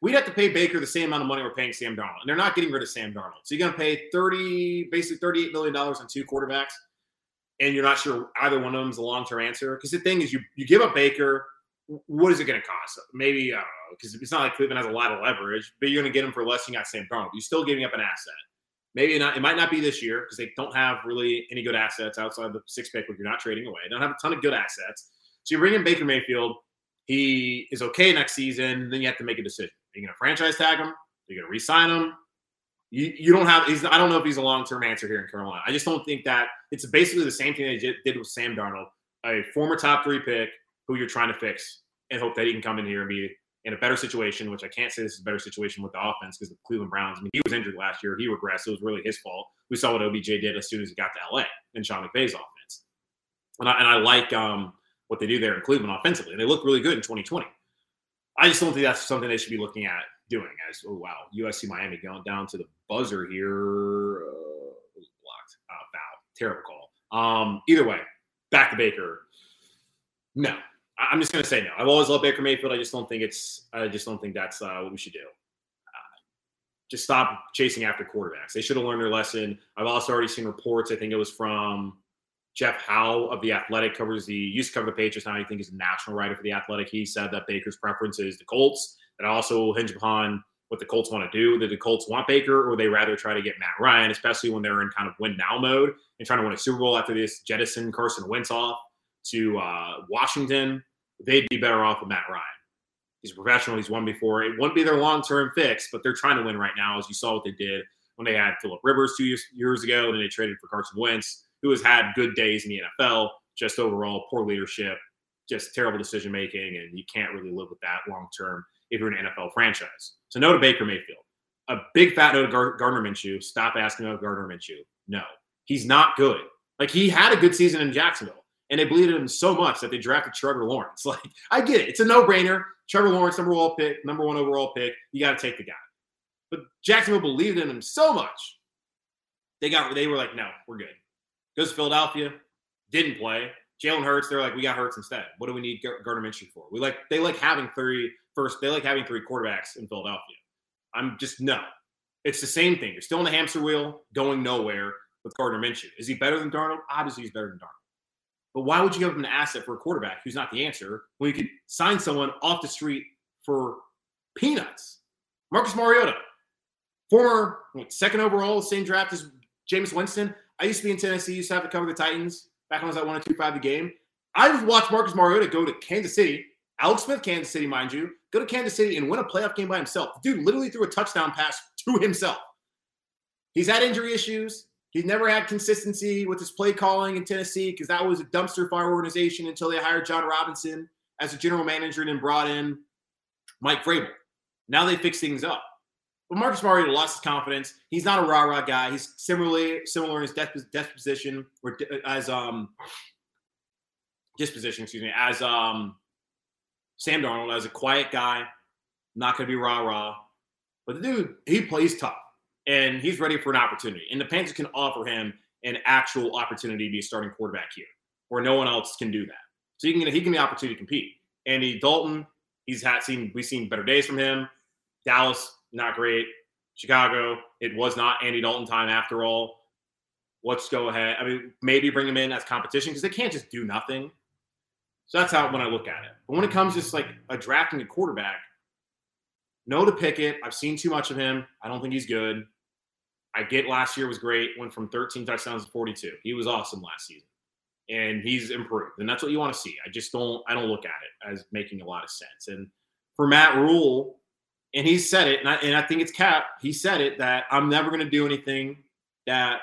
We'd have to pay Baker the same amount of money we're paying Sam Darnold. And they're not getting rid of Sam Darnold. So you're going to pay $38 million on two quarterbacks. And you're not sure either one of them is a long-term answer. Because the thing is, you give up Baker, what is it going to cost? Maybe, I don't know, because it's not like Cleveland has a lot of leverage, but you're going to get him for less than you got Sam Darnold. You're still giving up an asset. Maybe not. It might not be this year because they don't have really any good assets outside the 6th pick, which you're not trading away. They don't have a ton of good assets. So you bring in Baker Mayfield. He is okay next season, then you have to make a decision. Are you going to franchise tag him? Are you going to re-sign him? You don't have – I don't know if he's a long-term answer here in Carolina. I just don't think that – it's basically the same thing they did with Sam Darnold, a former top 3 pick who you're trying to fix and hope that he can come in here and be in a better situation, which I can't say this is a better situation with the offense because the Cleveland Browns – I mean, he was injured last year. He regressed. It was really his fault. We saw what OBJ did as soon as he got to L.A. in Sean McVay's offense. And I like – what they do there in Cleveland offensively. And they look really good in 2020. I just don't think that's something they should be looking at doing. As, oh, wow, USC Miami going down to the buzzer here. It was blocked. Foul. Terrible call. Either way, back to Baker. No. I'm just going to say no. I've always loved Baker Mayfield. I just don't think that's what we should do. Just stop chasing after quarterbacks. They should have learned their lesson. I've also already seen reports. I think it was from Jeff Howe of The Athletic, used to cover the Patriots, now I think is a national writer for The Athletic. He said that Baker's preference is the Colts. That also will hinge upon what the Colts want to do. Either the Colts want Baker or they rather try to get Matt Ryan, especially when they're in kind of win-now mode and trying to win a Super Bowl after this jettison Carson Wentz off to Washington. they'd be better off with Matt Ryan. He's a professional. He's won before. It wouldn't be their long-term fix, but they're trying to win right now, as you saw what they did when they had Phillip Rivers 2 years ago, and then they traded for Carson Wentz, who has had good days in the NFL, just overall poor leadership, just terrible decision-making, and you can't really live with that long-term if you're an NFL franchise. So no to Baker Mayfield. A big fat no to Gardner Minshew. Stop asking about Gardner Minshew. No. He's not good. Like, he had a good season in Jacksonville, and they believed in him so much that they drafted Trevor Lawrence. Like, I get it. It's a no-brainer. Trevor Lawrence, number one overall pick. You got to take the guy. But Jacksonville believed in him so much. They were like, no, we're good. Goes to Philadelphia. Didn't play. Jalen Hurts, they're like, we got Hurts instead. What do we need Gardner Minshew for? They like having three quarterbacks in Philadelphia. I'm just, no. It's the same thing. You're still in the hamster wheel, going nowhere with Gardner Minshew. Is he better than Darnold? Obviously, he's better than Darnold. But why would you give him an asset for a quarterback who's not the answer when you could sign someone off the street for peanuts? Marcus Mariota, former second overall, same draft as Jameis Winston. I used to be in Tennessee, used to have to cover the Titans. Back when I was at 125 the game, I would watch Marcus Mariota go to Kansas City, Alex Smith, Kansas City, mind you, go to Kansas City and win a playoff game by himself. The dude literally threw a touchdown pass to himself. He's had injury issues. He's never had consistency with his play calling in Tennessee because that was a dumpster fire organization until they hired John Robinson as a general manager and then brought in Mike Vrabel. Now they fix things up. But Marcus Mariota lost his confidence. He's not a rah-rah guy. He's similar in his disposition as Sam Darnold, as a quiet guy, not going to be rah-rah. But the dude, he plays tough, and he's ready for an opportunity. And the Panthers can offer him an actual opportunity to be a starting quarterback here, where no one else can do that. So he can get the opportunity to compete. Andy Dalton, we've seen better days from him. Dallas, not great. Chicago, it was not Andy Dalton time after all. Let's go ahead. I mean, maybe bring him in as competition because they can't just do nothing. So that's how when I look at it. But when it comes to just like a drafting a quarterback, no to Pickett. I've seen too much of him. I don't think he's good. I get last year was great. Went from 13 touchdowns to 42. He was awesome last season. And he's improved. And that's what you want to see. I don't look at it as making a lot of sense. And for Matt Rhule, and he said it, and I think it's cap. He said it that I'm never going to do anything that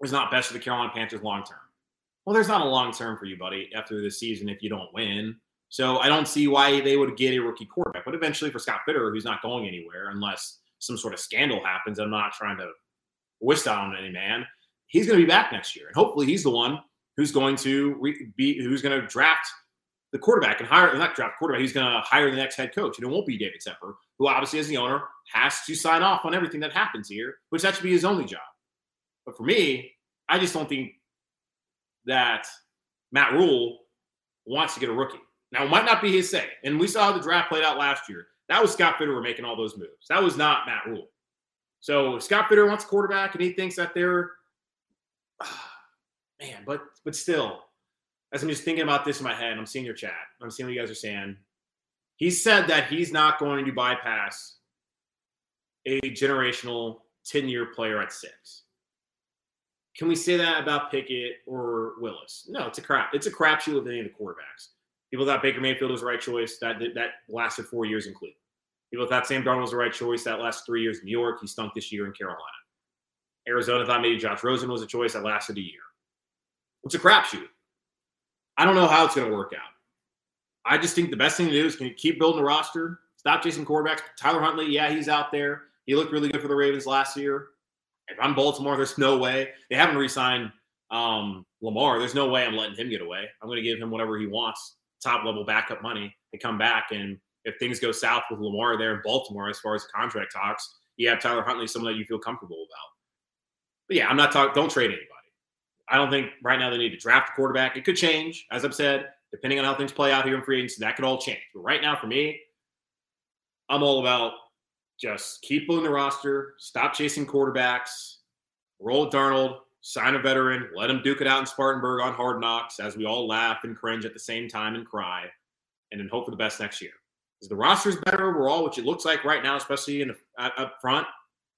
was not best for the Carolina Panthers long term. Well, there's not a long term for you, buddy, after this season if you don't win. So I don't see why they would get a rookie quarterback. But eventually for Scott Fitterer, who's not going anywhere unless some sort of scandal happens, I'm not trying to wish that on any man. He's going to be back next year, and hopefully he's the one who's going to draft the quarterback and he's going to hire the next head coach. And it won't be David Tepper, who obviously as the owner has to sign off on everything that happens here, which that should be his only job. But for me, I just don't think that Matt Rhule wants to get a rookie. Now, it might not be his say. And we saw how the draft played out last year. That was Scott Fitterer making all those moves. That was not Matt Rhule. So if Scott Fitterer wants a quarterback and he thinks that they're – man, but still – as I'm just thinking about this in my head, I'm seeing your chat. I'm seeing what you guys are saying. He said that he's not going to bypass a generational 10-year player at 6. Can we say that about Pickett or Willis? No, it's a crapshoot with any of the quarterbacks. People thought Baker Mayfield was the right choice. That lasted 4 years in Cleveland. People thought Sam Darnold was the right choice. That lasted 3 years in New York. He stunk this year in Carolina. Arizona thought maybe Josh Rosen was a choice. That lasted a year. It's a crapshoot. I don't know how it's going to work out. I just think the best thing to do is keep building the roster, stop chasing quarterbacks. Tyler Huntley, yeah, he's out there. He looked really good for the Ravens last year. If I'm Baltimore, there's no way. They haven't re-signed Lamar. There's no way I'm letting him get away. I'm going to give him whatever he wants, top-level backup money to come back. And if things go south with Lamar there in Baltimore as far as contract talks, you have Tyler Huntley, someone that you feel comfortable about. But, yeah, I'm not talking – don't trade anybody. I don't think right now they need to draft a quarterback. It could change, as I've said, depending on how things play out here in free agency. That could all change. But right now, for me, I'm all about just keep building the roster, stop chasing quarterbacks, roll with Darnold, sign a veteran, let him duke it out in Spartanburg on Hard Knocks as we all laugh and cringe at the same time and cry, and then hope for the best next year. Because the roster's better overall, which it looks like right now, especially up front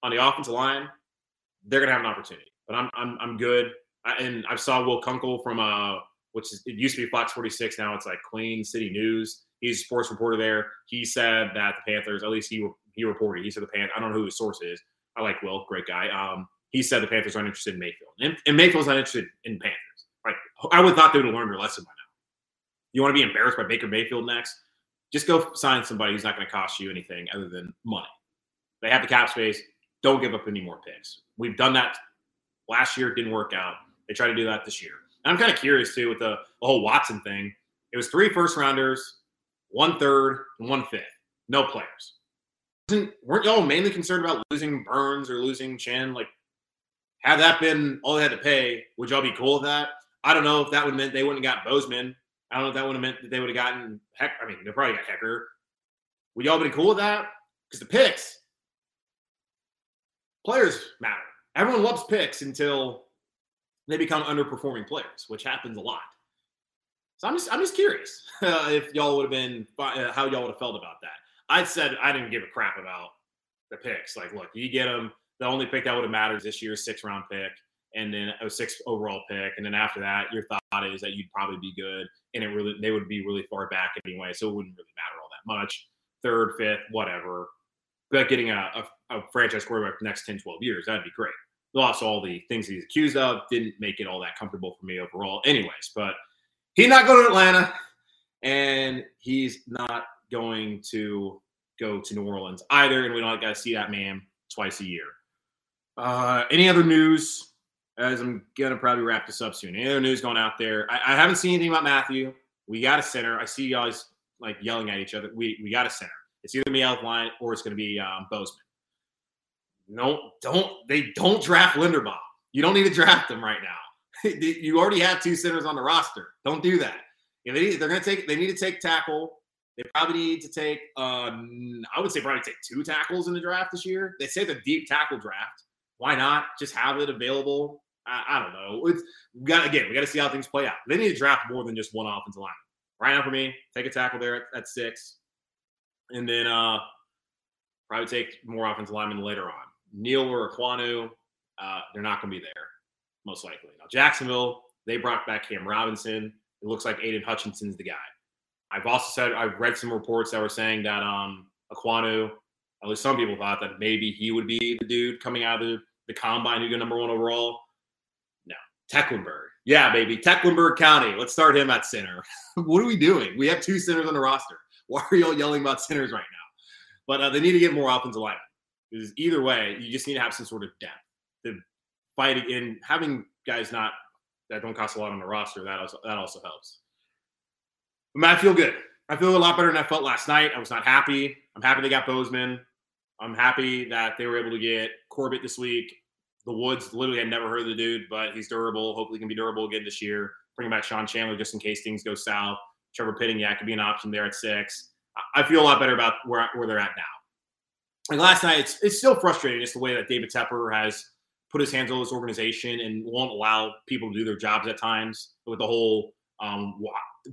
on the offensive line, they're going to have an opportunity. But I'm good. And I saw Will Kunkel from which is, it used to be Fox 46. Now it's like Queen City News. He's a sports reporter there. He said that the Panthers, at least he reported, he said the Panthers, I don't know who his source is. I like Will, great guy. He said the Panthers aren't interested in Mayfield. And Mayfield's not interested in Panthers. Like, I would have thought they would have learned their lesson by now. You want to be embarrassed by Baker Mayfield next? Just go sign somebody who's not going to cost you anything other than money. They have the cap space. Don't give up any more picks. We've done that last year. It didn't work out. They tried to do that this year. And I'm kind of curious, too, with the whole Watson thing. It was 3 first-rounders, 1/3, and 1/5. No players. Weren't y'all mainly concerned about losing Burns or losing Chen? Like, had that been all they had to pay, would y'all be cool with that? I don't know if that would have meant they wouldn't have got Bozeman. I don't know if that would have meant that they would have gotten Heck. I mean, they probably got Hecker. Would y'all been cool with that? Because the picks, players matter. Everyone loves picks until they become underperforming players, which happens a lot. So I'm just curious if y'all would have been how y'all would have felt about that. I said I didn't give a crap about the picks. Like, look, you get them. The only pick that would have mattered this year is 6th round pick, and then a 6th overall pick, and then after that, your thought is that you'd probably be good, and it really they would be really far back anyway, so it wouldn't really matter all that much. 3rd, 5th, whatever. But getting a franchise quarterback for the next 10, 12 years, that'd be great. Lost all the things he's accused of, didn't make it all that comfortable for me overall anyways. But he's not going to Atlanta, and he's not going to go to New Orleans either, and we don't got to see that man twice a year. Any other news? As I'm going to probably wrap this up soon. Any other news going out there? I haven't seen anything about Matthew. We got a center. I see y'all like yelling at each other. We got a center. It's either me out of line or it's going to be Bozeman. No, don't draft Linderbaum. You don't need to draft them right now. You already have 2 centers on the roster. Don't do that. If they need to take tackle. They probably need to take, I would say probably take 2 tackles in the draft this year. They say the deep tackle draft. Why not? Just have it available. I don't know. We got to see how things play out. They need to draft more than just 1 offensive lineman. Right now for me, take a tackle there at 6. And then probably take more offensive linemen later on. Neal or Aquanu, they're not going to be there, most likely. Now, Jacksonville, they brought back Cam Robinson. It looks like Aiden Hutchinson's the guy. I've also said I've read some reports that were saying that Aquanu, at least some people thought that maybe he would be the dude coming out of the combine who got number 1 overall. No, Tecklenburg. Yeah, baby, Tecklenburg County. Let's start him at center. What are we doing? We have 2 centers on the roster. Why are y'all yelling about centers right now? But they need to get more offensive linemen. Because either way, you just need to have some sort of depth. The fighting and having guys not that don't cost a lot on the roster that also helps. I feel good. I feel a lot better than I felt last night. I was not happy. I'm happy they got Bozeman. I'm happy that they were able to get Corbett this week. The Woods, literally had never heard of the dude, but he's durable. Hopefully he can be durable again this year. Bring back Sean Chandler just in case things go south. Trevor Pitting, yeah, could be an option there at 6. I feel a lot better about where they're at now. And last night, it's still frustrating just the way that David Tepper has put his hands on this organization and won't allow people to do their jobs at times with the whole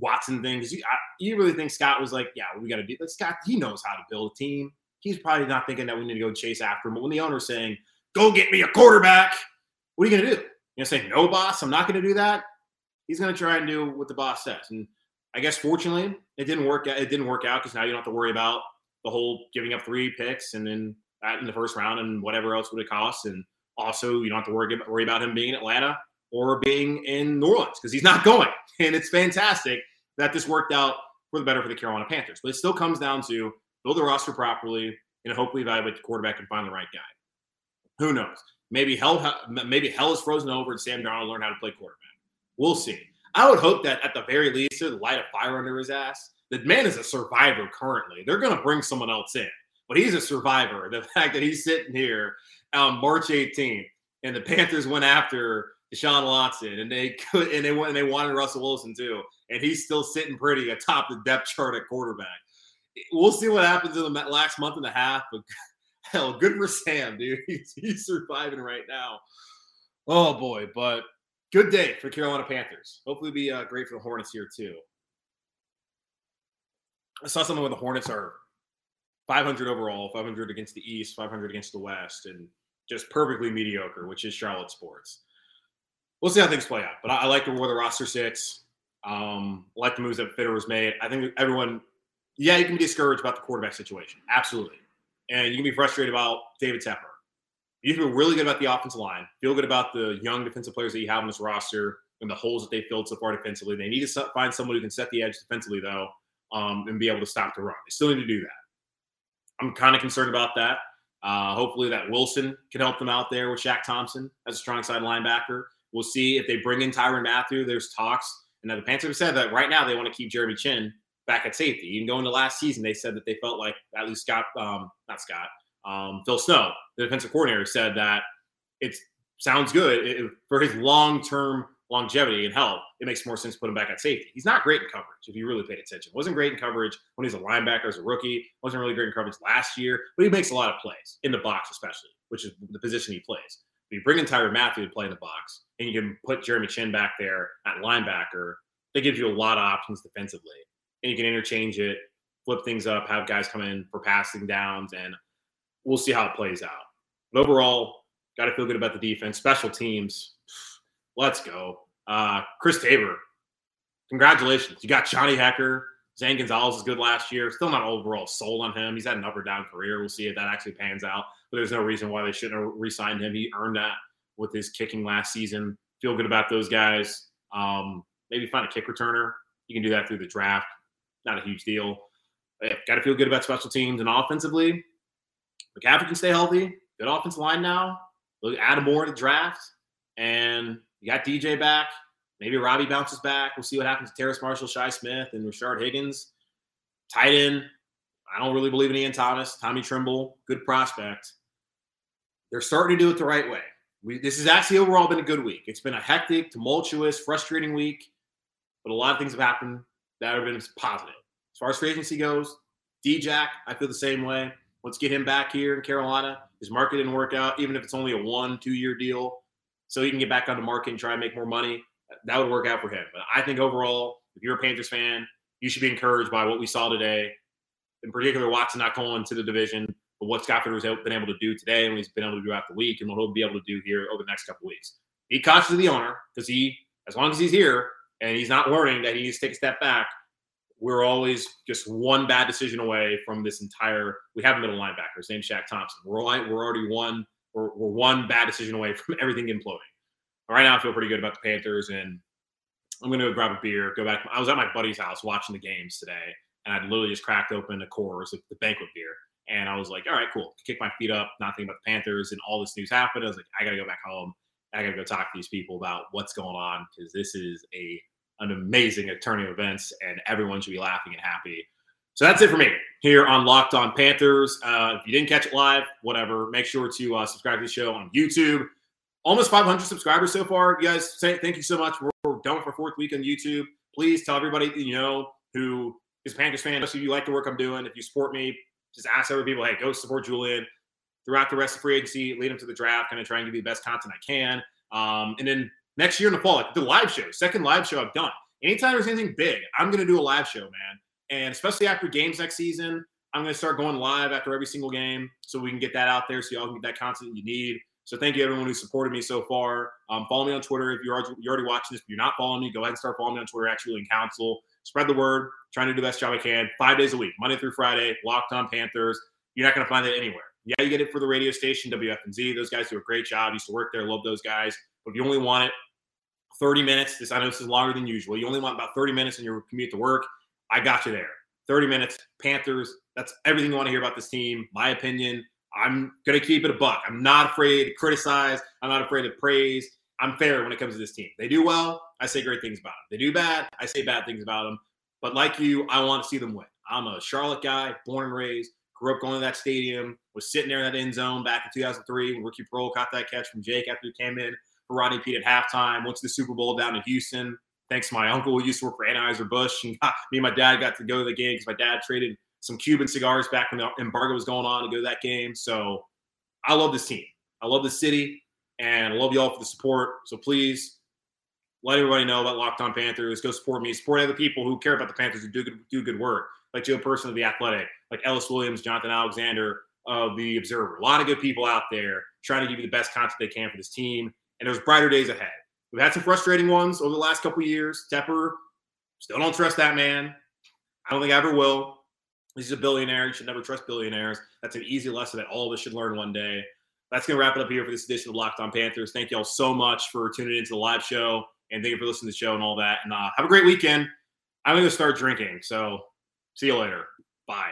Watson thing. Because you really think Scott was like, yeah, we got to do that. Scott, he knows how to build a team. He's probably not thinking that we need to go chase after him. But when the owner's saying, go get me a quarterback, what are you going to do? You're going to say, no, boss, I'm not going to do that? He's going to try and do what the boss says. And I guess, fortunately, it didn't work out because now you don't have to worry about the whole giving up 3 picks and then that in the first round and whatever else would it cost. And also, you don't have to worry about him being in Atlanta or being in New Orleans because he's not going. And it's fantastic that this worked out for the better for the Carolina Panthers. But it still comes down to build the roster properly and hopefully evaluate the quarterback and find the right guy. Who knows? Maybe hell is frozen over and Sam Darnold learned how to play quarterback. We'll see. I would hope that at the very least, there's a light of fire under his ass. The man is a survivor currently. They're going to bring someone else in, but he's a survivor. The fact that he's sitting here on March 18th and the Panthers went after Deshaun Watson and they wanted Russell Wilson too, and he's still sitting pretty atop the depth chart at quarterback. We'll see what happens in the last month and a half, but hell, good for Sam, dude. He's surviving right now. Oh, boy, but good day for Carolina Panthers. Hopefully it'll be great for the Hornets here too. I saw something where the Hornets are 500 overall, 500 against the East, 500 against the West, and just perfectly mediocre, which is Charlotte sports. We'll see how things play out, but I like where the roster sits. Like the moves that Fitterer was made. I think everyone, you can be discouraged about the quarterback situation. Absolutely. And you can be frustrated about David Tepper. You feel really good about the offensive line, feel good about the young defensive players that you have on this roster and the holes that they filled so far defensively. They need to find someone who can set the edge defensively, though, and be able to stop the run. They still need to do that. I'm kind of concerned about that. Hopefully that Wilson can help them out there with Shaq Thompson as a strong side linebacker. We'll see if they bring in Tyrann Mathieu. There's talks. And now the Panthers have said that right now they want to keep Jeremy Chinn back at safety. Even going to last season, they said that they felt like at least Phil Snow, the defensive coordinator, said that it sounds good for his long-term longevity and health. It makes more sense to put him back at safety. He's not great in coverage, if you really paid attention. Wasn't great in coverage when he's a linebacker as a rookie. Wasn't really great in coverage last year, but he makes a lot of plays, in the box especially, which is the position he plays. If you bring in Tyrann Mathieu to play in the box and you can put Jeremy Chinn back there at linebacker, that gives you a lot of options defensively. And you can interchange it, flip things up, have guys come in for passing downs, and we'll see how it plays out. But overall, got to feel good about the defense. Special teams, let's go. Chris Tabor, congratulations. You got Johnny Hecker. Zane Gonzalez is good last year. Still not overall sold on him. He's had an up or down career. We'll see if that actually pans out. But there's no reason why they shouldn't have re-signed him. He earned that with his kicking last season. Feel good about those guys. Maybe find a kick returner. You can do that through the draft. Not a huge deal. Got to feel good about special teams. And offensively, McCaffrey can stay healthy. Good offensive line now. Look, add more to the draft. And you got DJ back. Maybe Robbie bounces back. We'll see what happens to Terrace Marshall, Shi Smith, and Rashard Higgins. Tight end. I don't really believe in Ian Thomas. Tommy Trimble, good prospect. They're starting to do it the right way. This has actually overall been a good week. It's been a hectic, tumultuous, frustrating week. But a lot of things have happened that have been positive. As far as free agency goes, D-Jack, I feel the same way. Let's get him back here in Carolina. His market didn't work out, even if it's only a 1-2 year deal. So he can get back on the market and try and make more money. That would work out for him. But I think overall, if you're a Panthers fan, you should be encouraged by what we saw today. In particular, Watson not going to the division, but what Scott Fitterer has been able to do today and what he's been able to do throughout the week and what he'll be able to do here over the next couple of weeks. Be cautious of the owner because as long as he's here and he's not learning that he needs to take a step back, we're always just one bad decision away from this entire – we have a middle linebacker. His name's Shaq Thompson. We're already one – we're one bad decision away from everything imploding. Right now I feel pretty good about the Panthers, and I'm going to go grab a beer, go back. I was at my buddy's house watching the games today, and I literally just cracked open a Coors, the banquet beer, and I was like, all right, cool. Kick my feet up, not thinking about the Panthers, and all this news happened. I was like, I got to go back home. I got to go talk to these people about what's going on because this is an amazing turn of events, and everyone should be laughing and happy. So that's it for me here on Locked On Panthers. If you didn't catch it live, whatever, make sure to subscribe to the show on YouTube. Almost 500 subscribers so far. You guys, thank you so much. We're done with our fourth week on YouTube. Please tell everybody you know who is a Panthers fan, especially if you like the work I'm doing. If you support me, just ask other people, hey, go support Julian. Throughout the rest of free agency, lead him to the draft, kind of try and give you the best content I can. And then next year in the fall, like the live show, second live show I've done. Anytime there's anything big, I'm going to do a live show, man. And especially after games next season, I'm going to start going live after every single game so we can get that out there so y'all can get that content you need. So thank you, everyone who supported me so far. Follow me on Twitter. If you're already watching this, but you're not following me, go ahead and start following me on Twitter, @JulianCouncil. Spread the word. Trying to do the best job I can. 5 days a week, Monday through Friday, Locked On Panthers. You're not going to find that anywhere. Yeah, you get it for the radio station, WFNZ. Those guys do a great job. Used to work there. Love those guys. But if you only want it 30 minutes, I know this is longer than usual. You only want about 30 minutes in your commute to work. I got you there. 30 minutes, Panthers. That's everything you want to hear about this team. My opinion. I'm going to keep it a buck. I'm not afraid to criticize. I'm not afraid to praise. I'm fair when it comes to this team. They do well, I say great things about them. They do bad, I say bad things about them. But like you, I want to see them win. I'm a Charlotte guy, born and raised, grew up going to that stadium, was sitting there in that end zone back in 2003 when Ricky Pearl caught that catch from Jake after he came in for Rodney Pete at halftime, went to the Super Bowl down in Houston. Thanks to my uncle who used to work for Anheuser-Busch. And me and my dad got to go to the game because my dad traded some Cuban cigars back when the embargo was going on to go to that game. So I love this team. I love this city, and I love y'all for the support. So please let everybody know about Locked On Panthers. Go support me. Support other people who care about the Panthers who do good work, like Joe Person of The Athletic, like Ellis Williams, Jonathan Alexander of The Observer. A lot of good people out there trying to give you the best content they can for this team, and there's brighter days ahead. We've had some frustrating ones over the last couple of years. Tepper Still don't trust that man. I don't think I ever will. He's a billionaire. You should never trust billionaires. That's an easy lesson that all of us should learn one day. That's going to wrap it up here for this edition of Locked On Panthers. Thank you all so much for tuning into the live show, and thank you for listening to the show and all that. And have a great weekend. I'm going to start drinking, so see you later. Bye.